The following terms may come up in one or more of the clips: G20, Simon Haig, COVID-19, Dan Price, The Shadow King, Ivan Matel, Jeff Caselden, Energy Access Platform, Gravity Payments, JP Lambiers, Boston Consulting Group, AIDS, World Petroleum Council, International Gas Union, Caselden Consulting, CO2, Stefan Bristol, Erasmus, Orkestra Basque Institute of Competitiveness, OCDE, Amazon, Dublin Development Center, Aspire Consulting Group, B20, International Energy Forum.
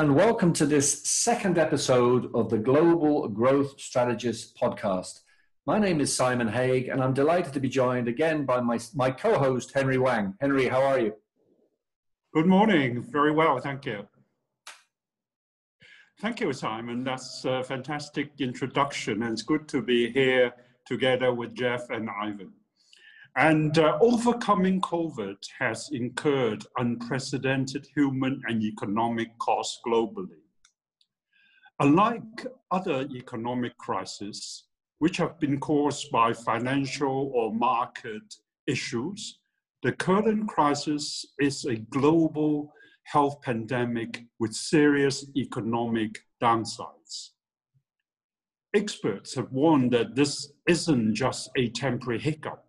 and welcome to this second episode of the Global Growth Strategist podcast. My name is Simon Haig, and I'm delighted to be joined again by my co-host, Henry Wang. Henry, how are you? Good morning. Very well, thank you. Thank you, Simon. That's a fantastic introduction, and it's good to be here together with Jeff and Ivan. And overcoming COVID has incurred unprecedented human and economic costs globally. Unlike other economic crises, which have been caused by financial or market issues, the current crisis is a global health pandemic with serious economic downsides. Experts have warned that this isn't just a temporary hiccup,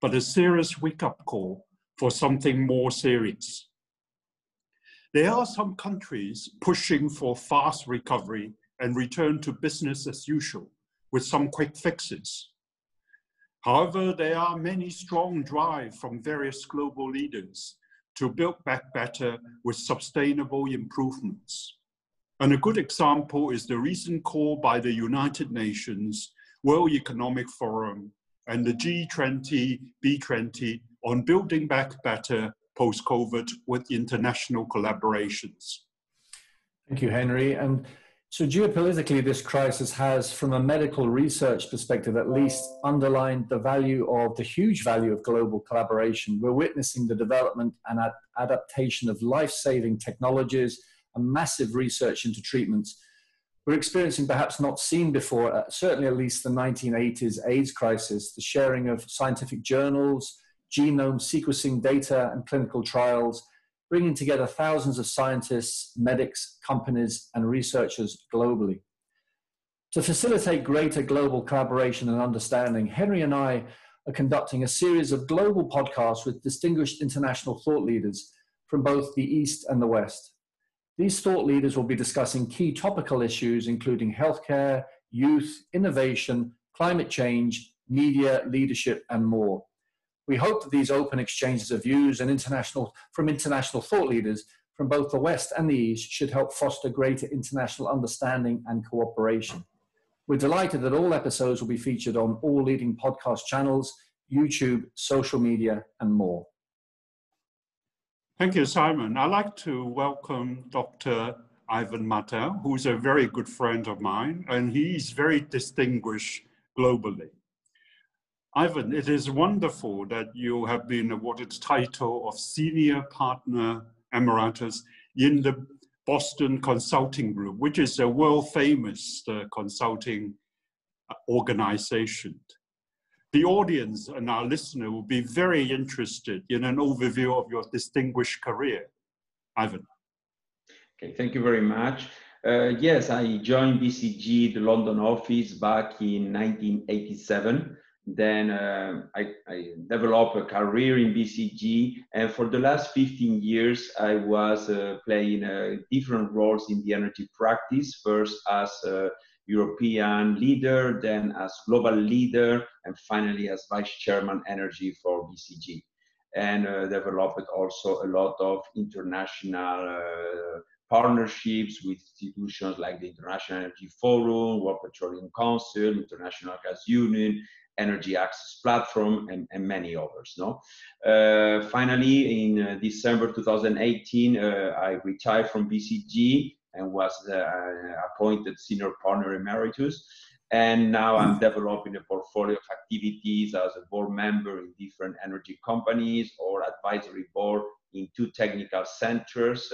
but a serious wake-up call for something more serious. There are some countries pushing for fast recovery and return to business as usual, with some quick fixes. However, there are many strong drives from various global leaders to build back better with sustainable improvements. And a good example is the recent call by the United Nations World Economic Forum and the G20, B20 on building back better post-COVID with international collaborations. Thank you, Henry. And so geopolitically, this crisis has, from a medical research perspective at least, underlined the value of the huge value of global collaboration. We're witnessing the development and adaptation of life-saving technologies and massive research into treatments. We're experiencing perhaps not seen before, certainly at least the 1980s AIDS crisis, the sharing of scientific journals, genome sequencing data and clinical trials, bringing together thousands of scientists, medics, companies, and researchers globally. To facilitate greater global collaboration and understanding, Henry and I are conducting a series of global podcasts with distinguished international thought leaders from both the East and the West. These thought leaders will be discussing key topical issues, including healthcare, youth, innovation, climate change, media, leadership, and more. We hope that these open exchanges of views and from international thought leaders from both the West and the East should help foster greater international understanding and cooperation. We're delighted that all episodes will be featured on all leading podcast channels, YouTube, social media, and more. Thank you, Simon. I'd like to welcome Dr. Ivan Matel, who's a very good friend of mine, and he's very distinguished globally. Ivan, it is wonderful that you have been awarded the title of Senior Partner Emeritus in the Boston Consulting Group, which is a world-famous consulting organization. The audience and our listener will be very interested in an overview of your distinguished career. Ivan. Okay, thank you very much. Yes, I joined BCG, the London office, back in 1987. Then I developed a career in BCG, and for the last 15 years I was playing different roles in the energy practice, first as a European leader, then as global leader, and finally as vice chairman energy for BCG, and developed also a lot of international partnerships with institutions like the International Energy Forum, World Petroleum Council, International Gas Union, Energy Access Platform, and many others. No? Finally, in December 2018, I retired from BCG and was appointed Senior Partner Emeritus. And now I'm developing a portfolio of activities as a board member in different energy companies or advisory board in two technical centers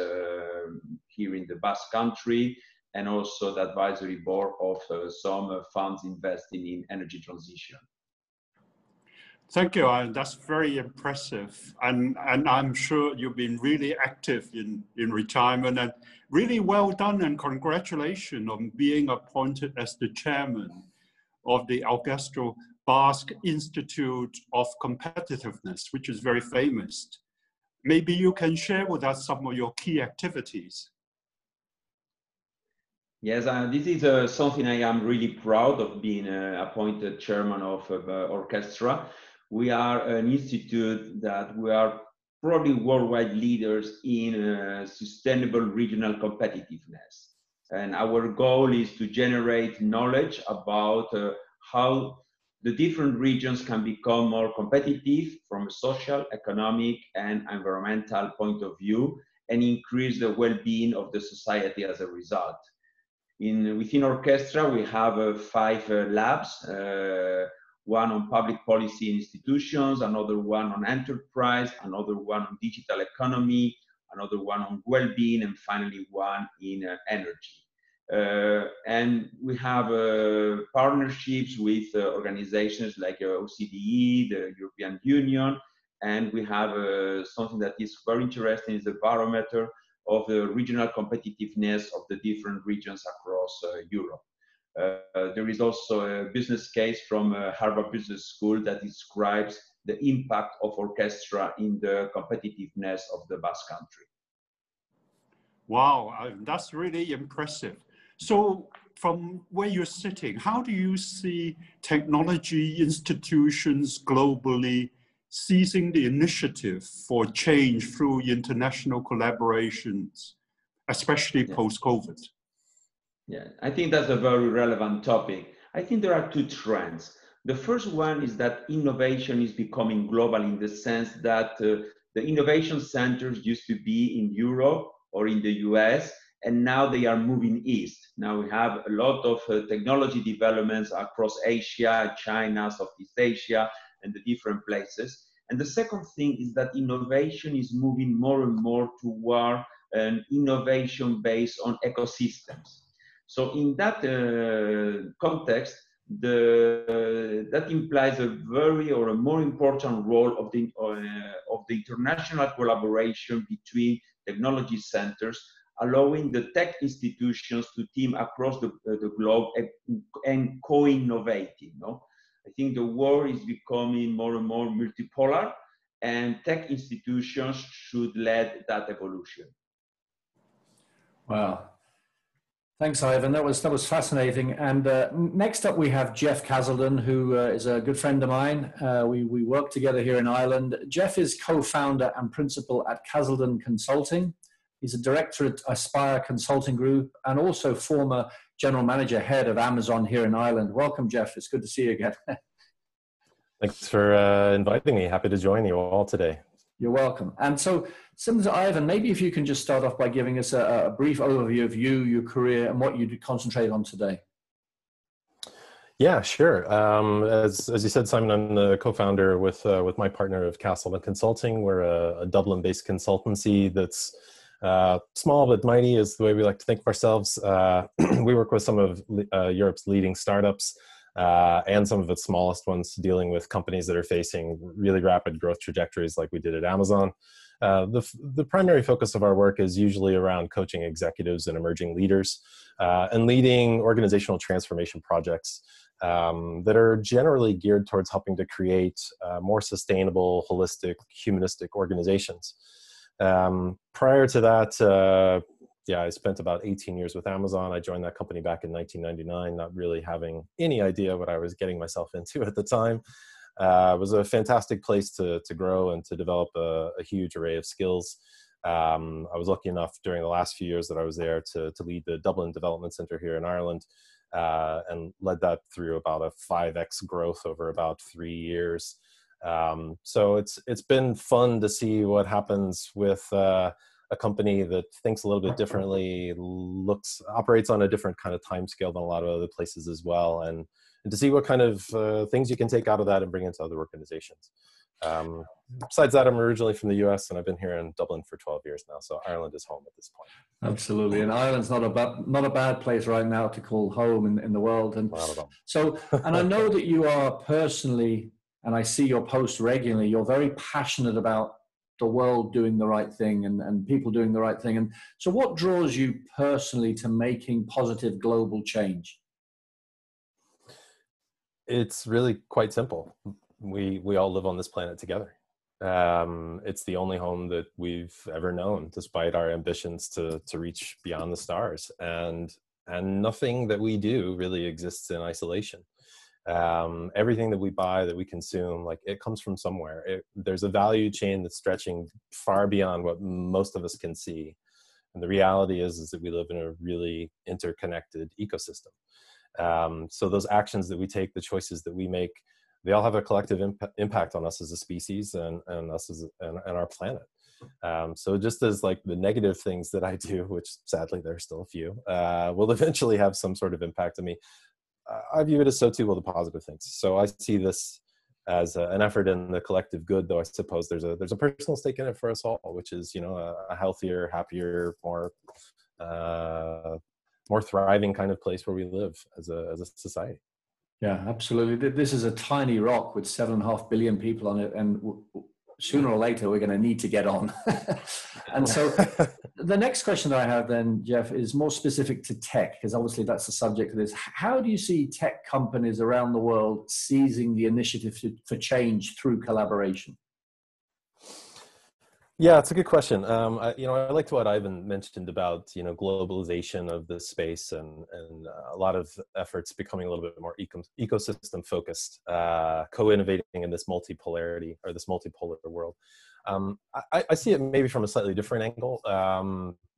here in the Basque Country, and also the advisory board of some funds investing in energy transition. Thank you, Ivan. That's very impressive. And I'm sure you've been really active in retirement, and really well done, and congratulations on being appointed as the chairman of the Orkestra Basque Institute of Competitiveness, which is very famous. Maybe you can share with us some of your key activities. Yes, this is something I am really proud of, being appointed chairman of Orkestra. We are an institute that we are probably worldwide leaders in sustainable regional competitiveness. And our goal is to generate knowledge about how the different regions can become more competitive from a social, economic, and environmental point of view, and increase the well-being of the society as a result. Within Orkestra, we have five labs, one on public policy institutions, another one on enterprise, another one on digital economy, another one on well-being, and finally one in energy. And we have partnerships with organizations like OCDE, the European Union, and we have something that is very interesting, is a barometer of the regional competitiveness of the different regions across Europe. There is also a business case from Harvard Business School that describes the impact of Orkestra in the competitiveness of the Basque Country. Wow, that's really impressive. So from where you're sitting, how do you see technology institutions globally seizing the initiative for change through international collaborations, especially post-COVID? Yeah, I think that's a very relevant topic. I think there are two trends. The first one is that innovation is becoming global in the sense that the innovation centers used to be in Europe or in the US, and now they are moving east. Now we have a lot of technology developments across Asia, China, Southeast Asia, and the different places. And the second thing is that innovation is moving more and more toward an innovation based on ecosystems. So in that context, that implies a more important role of the international collaboration between technology centers, allowing the tech institutions to team across the globe and co-innovating. No? I think the world is becoming more and more multipolar, and tech institutions should lead that evolution. Wow. Thanks, Ivan. That was fascinating. And next up, we have Jeff Caselden, who is a good friend of mine. We work together here in Ireland. Jeff is co-founder and principal at Caselden Consulting. He's a director at Aspire Consulting Group and also former general manager head of Amazon here in Ireland. Welcome, Jeff. It's good to see you again. Thanks for inviting me. Happy to join you all today. You're welcome. And so, similar to Ivan, maybe if you can just start off by giving us a brief overview of you, your career, and what you concentrate on today. Yeah, sure. As you said, Simon, I'm the co-founder with my partner of Caselden Consulting. We're a Dublin-based consultancy that's small but mighty is the way we like to think of ourselves. We work with some of Europe's leading startups and some of its smallest ones, dealing with companies that are facing really rapid growth trajectories like we did at Amazon. The primary focus of our work is usually around coaching executives and emerging leaders and leading organizational transformation projects that are generally geared towards helping to create more sustainable, holistic, humanistic organizations. Prior to that, I spent about 18 years with Amazon. I joined that company back in 1999, not really having any idea what I was getting myself into at the time. It was a fantastic place to grow and to develop a huge array of skills. I was lucky enough during the last few years that I was there to lead the Dublin Development Center here in Ireland, and led that through about a 5x growth over about 3 years. So it's been fun to see what happens with a company that thinks a little bit differently, operates on a different kind of time scale than a lot of other places as well, and to see what kind of things you can take out of that and bring into other organizations. Besides that, I'm originally from the US, and I've been here in Dublin for 12 years now, so Ireland is home at this point. Absolutely, and Ireland's not a bad place right now to call home in the world. And so, and I know that you are personally, and I see your posts regularly, you're very passionate about the world doing the right thing and people doing the right thing. And so what draws you personally to making positive global change? It's really quite simple. We all live on this planet together. It's the only home that we've ever known, despite our ambitions to reach beyond the stars. And nothing that we do really exists in isolation. Everything that we buy, that we consume, like it comes from somewhere. There's a value chain that's stretching far beyond what most of us can see. And the reality is that we live in a really interconnected ecosystem. So those actions that we take, the choices that we make, they all have a collective impact on us as a species and our planet. So just as like the negative things that I do, which sadly there are still a few, will eventually have some sort of impact on me, I view it as so too will the positive things. So I see this as an effort in the collective good, though I suppose there's a personal stake in it for us all, which is, you know, a healthier, happier, more thriving kind of place where we live as a society. Yeah, absolutely. This is a tiny rock with 7.5 billion people on it, and sooner or later we're going to need to get on. And so the next question that I have then, Jeff, is more specific to tech, because obviously that's the subject of this. How do you see tech companies around the world seizing the initiative for change through collaboration? Yeah, it's a good question. I liked what Ivan mentioned about, you know, globalization of the space and a lot of efforts becoming a little bit more ecosystem focused, co-innovating in this multipolarity or this multipolar world. I see it maybe from a slightly different angle,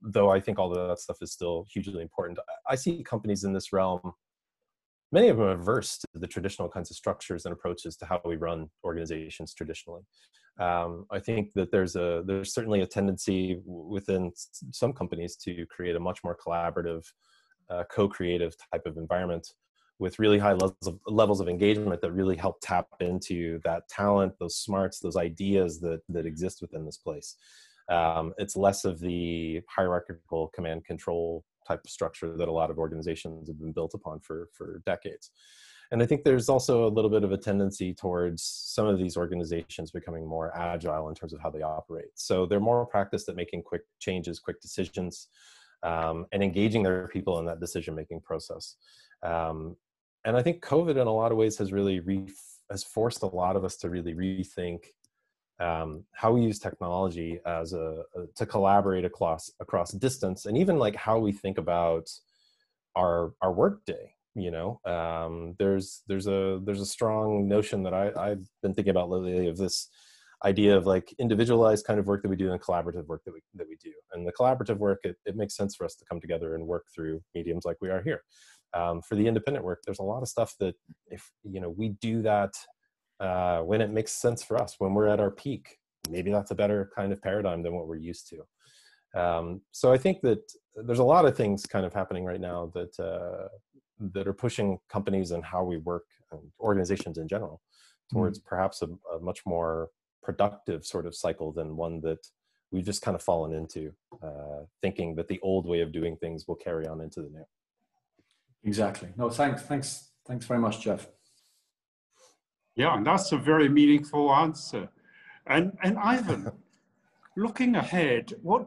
though I think all of that stuff is still hugely important. I see companies in this realm, many of them are averse to the traditional kinds of structures and approaches to how we run organizations traditionally. I think that there's certainly a tendency within some companies to create a much more collaborative, co-creative type of environment with really high levels of engagement that really help tap into that talent, those smarts, those ideas that exist within this place. It's less of the hierarchical command control type of structure that a lot of organizations have been built upon for decades. And I think there's also a little bit of a tendency towards some of these organizations becoming more agile in terms of how they operate. So they're more practiced at making quick changes, quick decisions, and engaging their people in that decision-making process. And I think COVID in a lot of ways has really has forced a lot of us to really rethink how we use technology as to collaborate across distance, and even like how we think about our work day. You know, there's a strong notion that I've been thinking about lately of this idea of like individualized kind of work that we do and collaborative work that we do. And the collaborative work, it makes sense for us to come together and work through mediums like we are here. For the independent work, there's a lot of stuff that if, you know, we do that when it makes sense for us, when we're at our peak, maybe that's a better kind of paradigm than what we're used to. So I think that there's a lot of things kind of happening right now that are pushing companies and how we work and organizations in general towards perhaps a much more productive sort of cycle than one that we've just kind of fallen into, thinking that the old way of doing things will carry on into the new. Exactly. No, thanks very much, Jeff. Yeah, and that's a very meaningful answer. And Ivan, looking ahead, what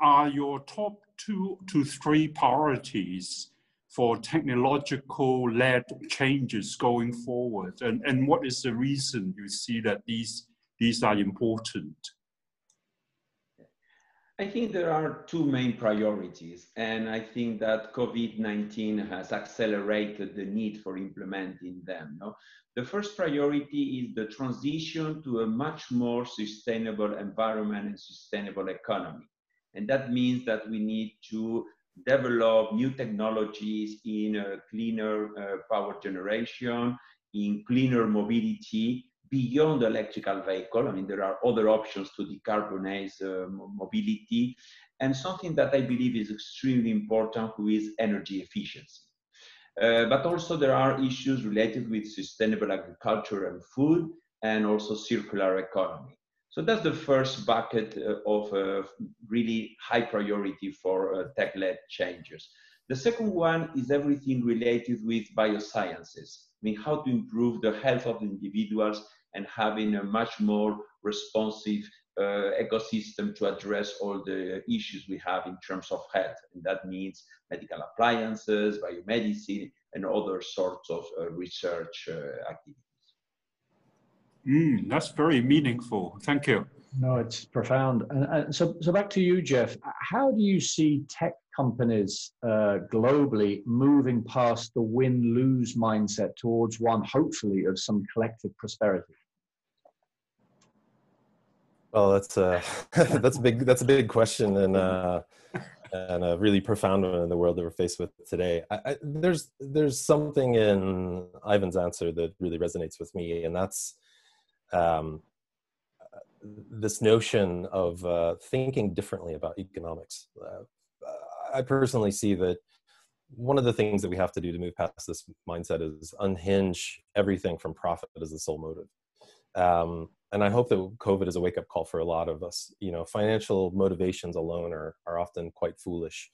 are your top 2 to 3 priorities for technological-led changes going forward? And what is the reason you see that these are important? I think there are 2 main priorities, and I think that COVID-19 has accelerated the need for implementing them. No? The first priority is the transition to a much more sustainable environment and sustainable economy. And that means that we need to develop new technologies in cleaner power generation, in cleaner mobility, beyond the electrical vehicle. I mean, there are other options to decarbonize mobility. And something that I believe is extremely important, who is energy efficiency. But also there are issues related with sustainable agriculture and food, and also circular economy. So that's the first bucket of really high priority for tech-led changes. The second one is everything related with biosciences. I mean, how to improve the health of individuals and having a much more responsive ecosystem to address all the issues we have in terms of health. And that means medical appliances, biomedicine, and other sorts of research activities. That's very meaningful. Thank you. No, it's profound. And so back to you, Jeff. How do you see tech companies globally moving past the win-lose mindset towards one, hopefully, of some collective prosperity? Well, that's that's a big question, and a really profound one in the world that we're faced with today. There's something in Ivan's answer that really resonates with me, and that's this notion of thinking differently about economics. I personally see that one of the things that we have to do to move past this mindset is unhinge everything from profit as the sole motive. And I hope that COVID is a wake-up call for a lot of us. You know, financial motivations alone are often quite foolish.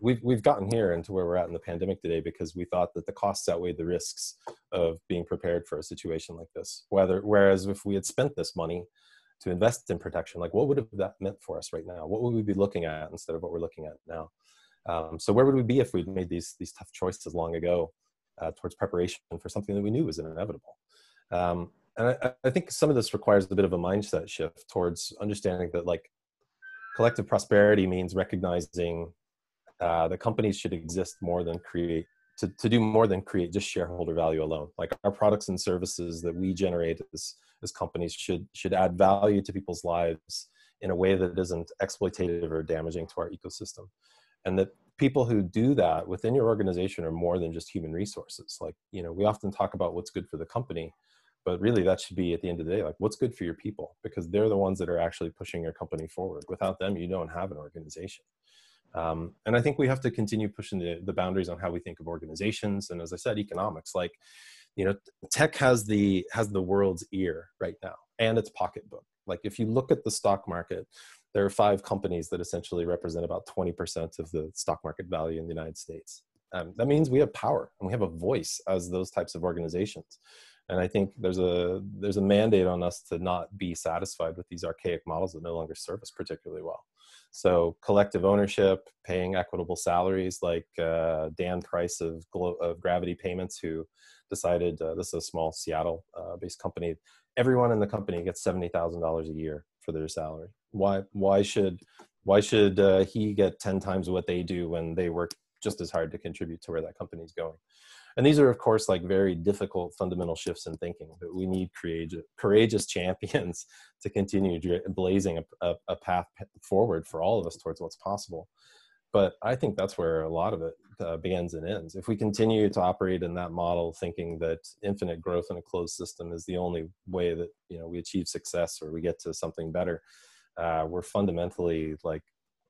We've gotten here into where we're at in the pandemic today because we thought that the costs outweighed the risks of being prepared for a situation like this. Whereas if we had spent this money to invest in protection, like what would have that meant for us right now? What would we be looking at instead of what we're looking at now? So where would we be if we'd made these tough choices long ago towards preparation for something that we knew was inevitable? And I think some of this requires a bit of a mindset shift towards understanding that, like, collective prosperity means recognizing that companies should exist more than create, to do more than create just shareholder value alone. Like, our products and services that we generate as companies should add value to people's lives in a way that isn't exploitative or damaging to our ecosystem. And that people who do that within your organization are more than just human resources. Like, you know, we often talk about what's good for the company, but really that should be, at the end of the day, like, what's good for your people, because they're the ones that are actually pushing your company forward. Without them, you don't have an organization. And I think we have to continue pushing the boundaries on how we think of organizations. And as I said, economics, like, you know, tech has the world's ear right now and its pocketbook. Like, if you look at the stock market, there are 5 companies that essentially represent about 20% of the stock market value in the United States. That means we have power and we have a voice as those types of organizations. And I think there's a mandate on us to not be satisfied with these archaic models that no longer serve us particularly well. So collective ownership, paying equitable salaries, like Dan Price of Gravity Payments, who decided, this is a small Seattle-based company, everyone in the company gets $70,000 a year for their salary. Why should he get 10 times what they do when they work just as hard to contribute to where that company is going? And these are, of course, like, very difficult fundamental shifts in thinking, but we need courageous champions to continue blazing a path forward for all of us towards what's possible. But I think that's where a lot of it begins and ends. If we continue to operate in that model, thinking that infinite growth in a closed system is the only way that, you know, we achieve success or we get to something better, we're fundamentally, like,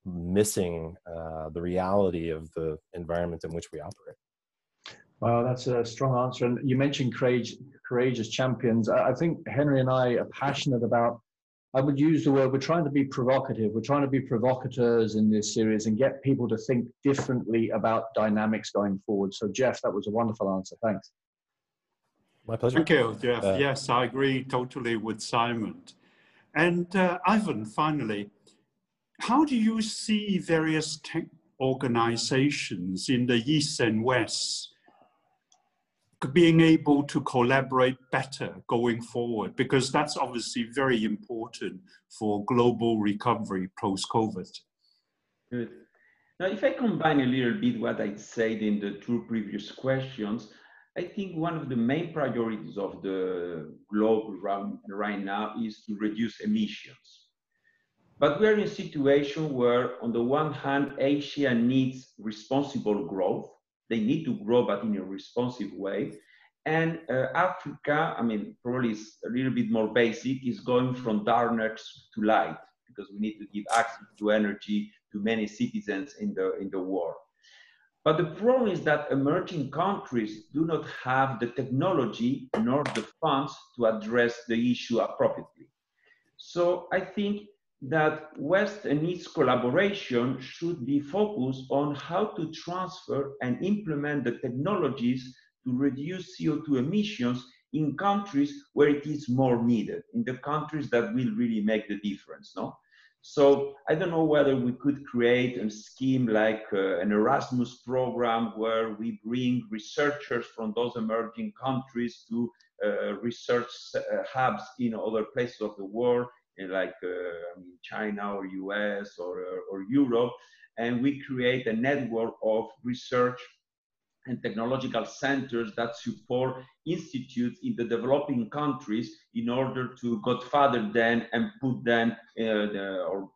missing the reality of the environment in which we operate. Well, that's a strong answer. And you mentioned courageous champions. I think Henry and I are passionate about, I would use the word, we're trying to be provocative. We're trying to be provocateurs in this series and get people to think differently about dynamics going forward. So, Jeff, that was a wonderful answer. Thanks. My pleasure. Thank you, Jeff. Yes, I agree totally with Simon. And Ivan, finally, how do you see various tech organizations in the East and West being able to collaborate better going forward, because that's obviously very important for global recovery post-COVID? Good. Now, if I combine a little bit what I said in the 2 previous questions, I think one of the main priorities of the globe right now is to reduce emissions. But we're in a situation where, on the one hand, Asia needs responsible growth. They need to grow, but in a responsive way. And Africa, I mean, probably is a little bit more basic, is going from darkness to light, because we need to give access to energy to many citizens in the world. But the problem is that emerging countries do not have the technology nor the funds to address the issue appropriately. So I think that West and East collaboration should be focused on how to transfer and implement the technologies to reduce CO2 emissions in countries where it is more needed, in the countries that will really make the difference. No? So I don't know whether we could create a scheme like an Erasmus program where we bring researchers from those emerging countries to research hubs in other places of the world, like China or US or Europe, and we create a network of research and technological centers that support institutes in the developing countries in order to go further than and put them or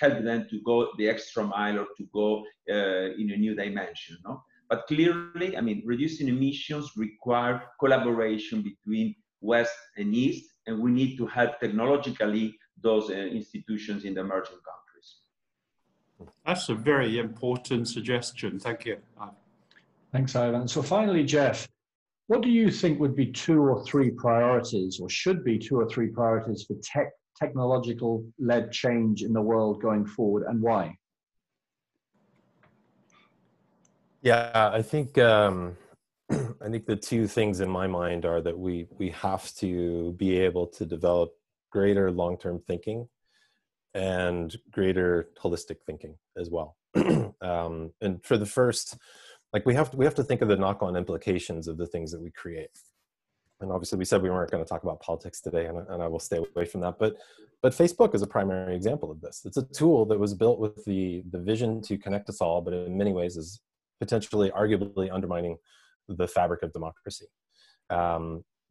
help them to go the extra mile or to go in a new dimension. No? But clearly, I mean, reducing emissions requires collaboration between West and East, and we need to help technologically those institutions in the emerging countries. That's a very important suggestion. Thank you. Thanks, Ivan. So finally, Jeff, what do you think would be two or three priorities, or should be two or three priorities for technological-led change in the world going forward, and why? Yeah, I think the two things in my mind are that we have to be able to develop greater long-term thinking and greater holistic thinking as well. And for the first, like we have to think of the knock-on implications of the things that we create. And obviously we said we weren't going to talk about politics today, and I will stay away from that. But Facebook is a primary example of this. It's a tool that was built with the vision to connect us all, but in many ways is potentially, arguably undermining the fabric of democracy.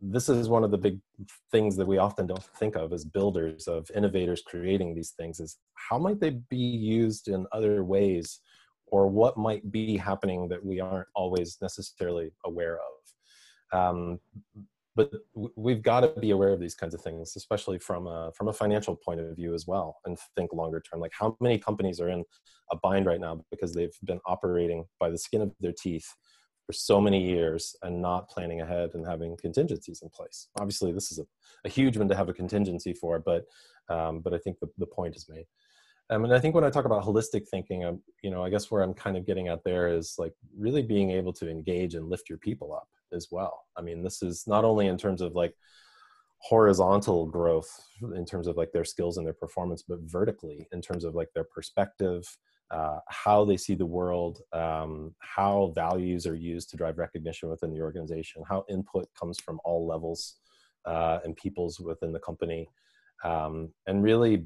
This is one of the big things that we often don't think of as builders, of innovators creating these things, is how might they be used in other ways, or what might be happening that we aren't always necessarily aware of. But we've got to be aware of these kinds of things, especially from a financial point of view as well, and think longer term. Like, how many companies are in a bind right now because they've been operating by the skin of their teeth for so many years and not planning ahead and having contingencies in place? Obviously, this is a huge one to have a contingency for, but I think the point is made. And I think when I talk about holistic thinking, I guess where I'm kind of getting at there is like really being able to engage and lift your people up as well. I mean, this is not only in terms of like horizontal growth in terms of like their skills and their performance, but vertically in terms of like their perspective, how they see the world, how values are used to drive recognition within the organization, how input comes from all levels and peoples within the company, and really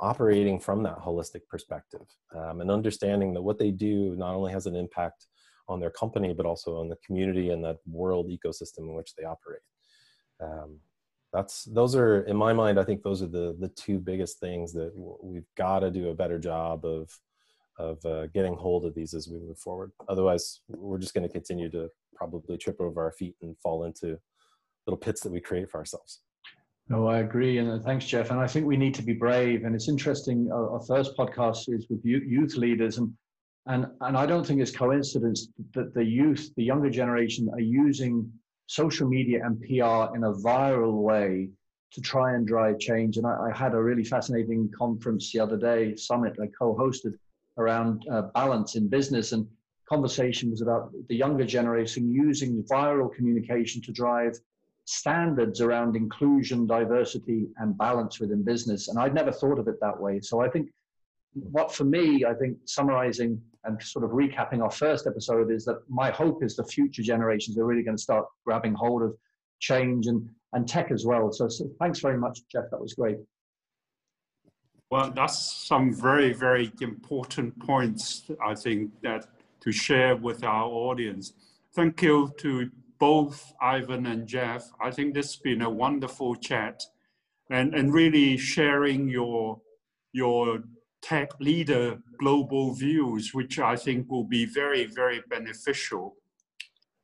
operating from that holistic perspective, and understanding that what they do not only has an impact on their company, but also on the community and that world ecosystem in which they operate. Those are, in my mind, I think those are the two biggest things that we've got to do a better job of getting hold of these as we move forward. Otherwise, we're just going to continue to probably trip over our feet and fall into little pits that we create for ourselves. No, I agree, and thanks, Jeff. And I think we need to be brave. And it's interesting. Our first podcast is with youth leaders, and I don't think it's coincidence that the youth, the younger generation, are using social media and PR in a viral way to try and drive change. And I had a really fascinating conference the other day, summit I co-hosted around balance in business, and conversation was about the younger generation using viral communication to drive standards around inclusion, diversity, and balance within business. And I'd never thought of it that way. So I think for me, summarizing and sort of recapping our first episode is that my hope is the future generations are really going to start grabbing hold of change and tech as well. So thanks very much, Jeff. That was great. Well, that's some very, very important points, I think, that to share with our audience. Thank you to both Ivan and Jeff. I think this has been a wonderful chat, and really sharing your tech leader global views, which I think will be very, very beneficial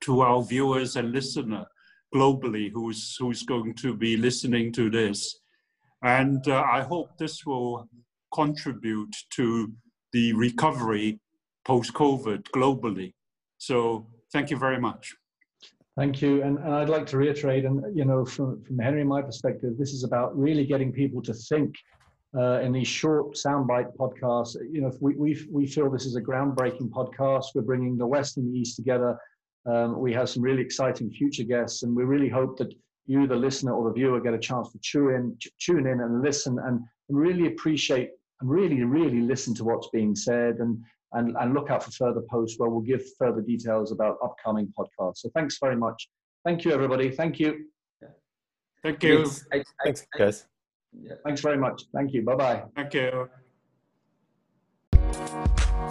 to our viewers and listener globally who's going to be listening to this. And I hope this will contribute to the recovery post-COVID globally. So thank you very much. Thank you, and I'd like to reiterate, and from Henry and my perspective, this is about really getting people to think in these short soundbite podcasts. If we feel this is a groundbreaking podcast. We're bringing the West and the East together. We have some really exciting future guests, and we really hope that you, the listener or the viewer, get a chance to tune in and listen, and really appreciate and really, really listen to what's being said, and look out for further posts where we'll give further details about upcoming podcasts. So thanks very much. Thank you, everybody. Thank you. Yeah. Thank you. Thanks, guys. Yeah. Thanks very much. Thank you. Bye-bye. Thank you.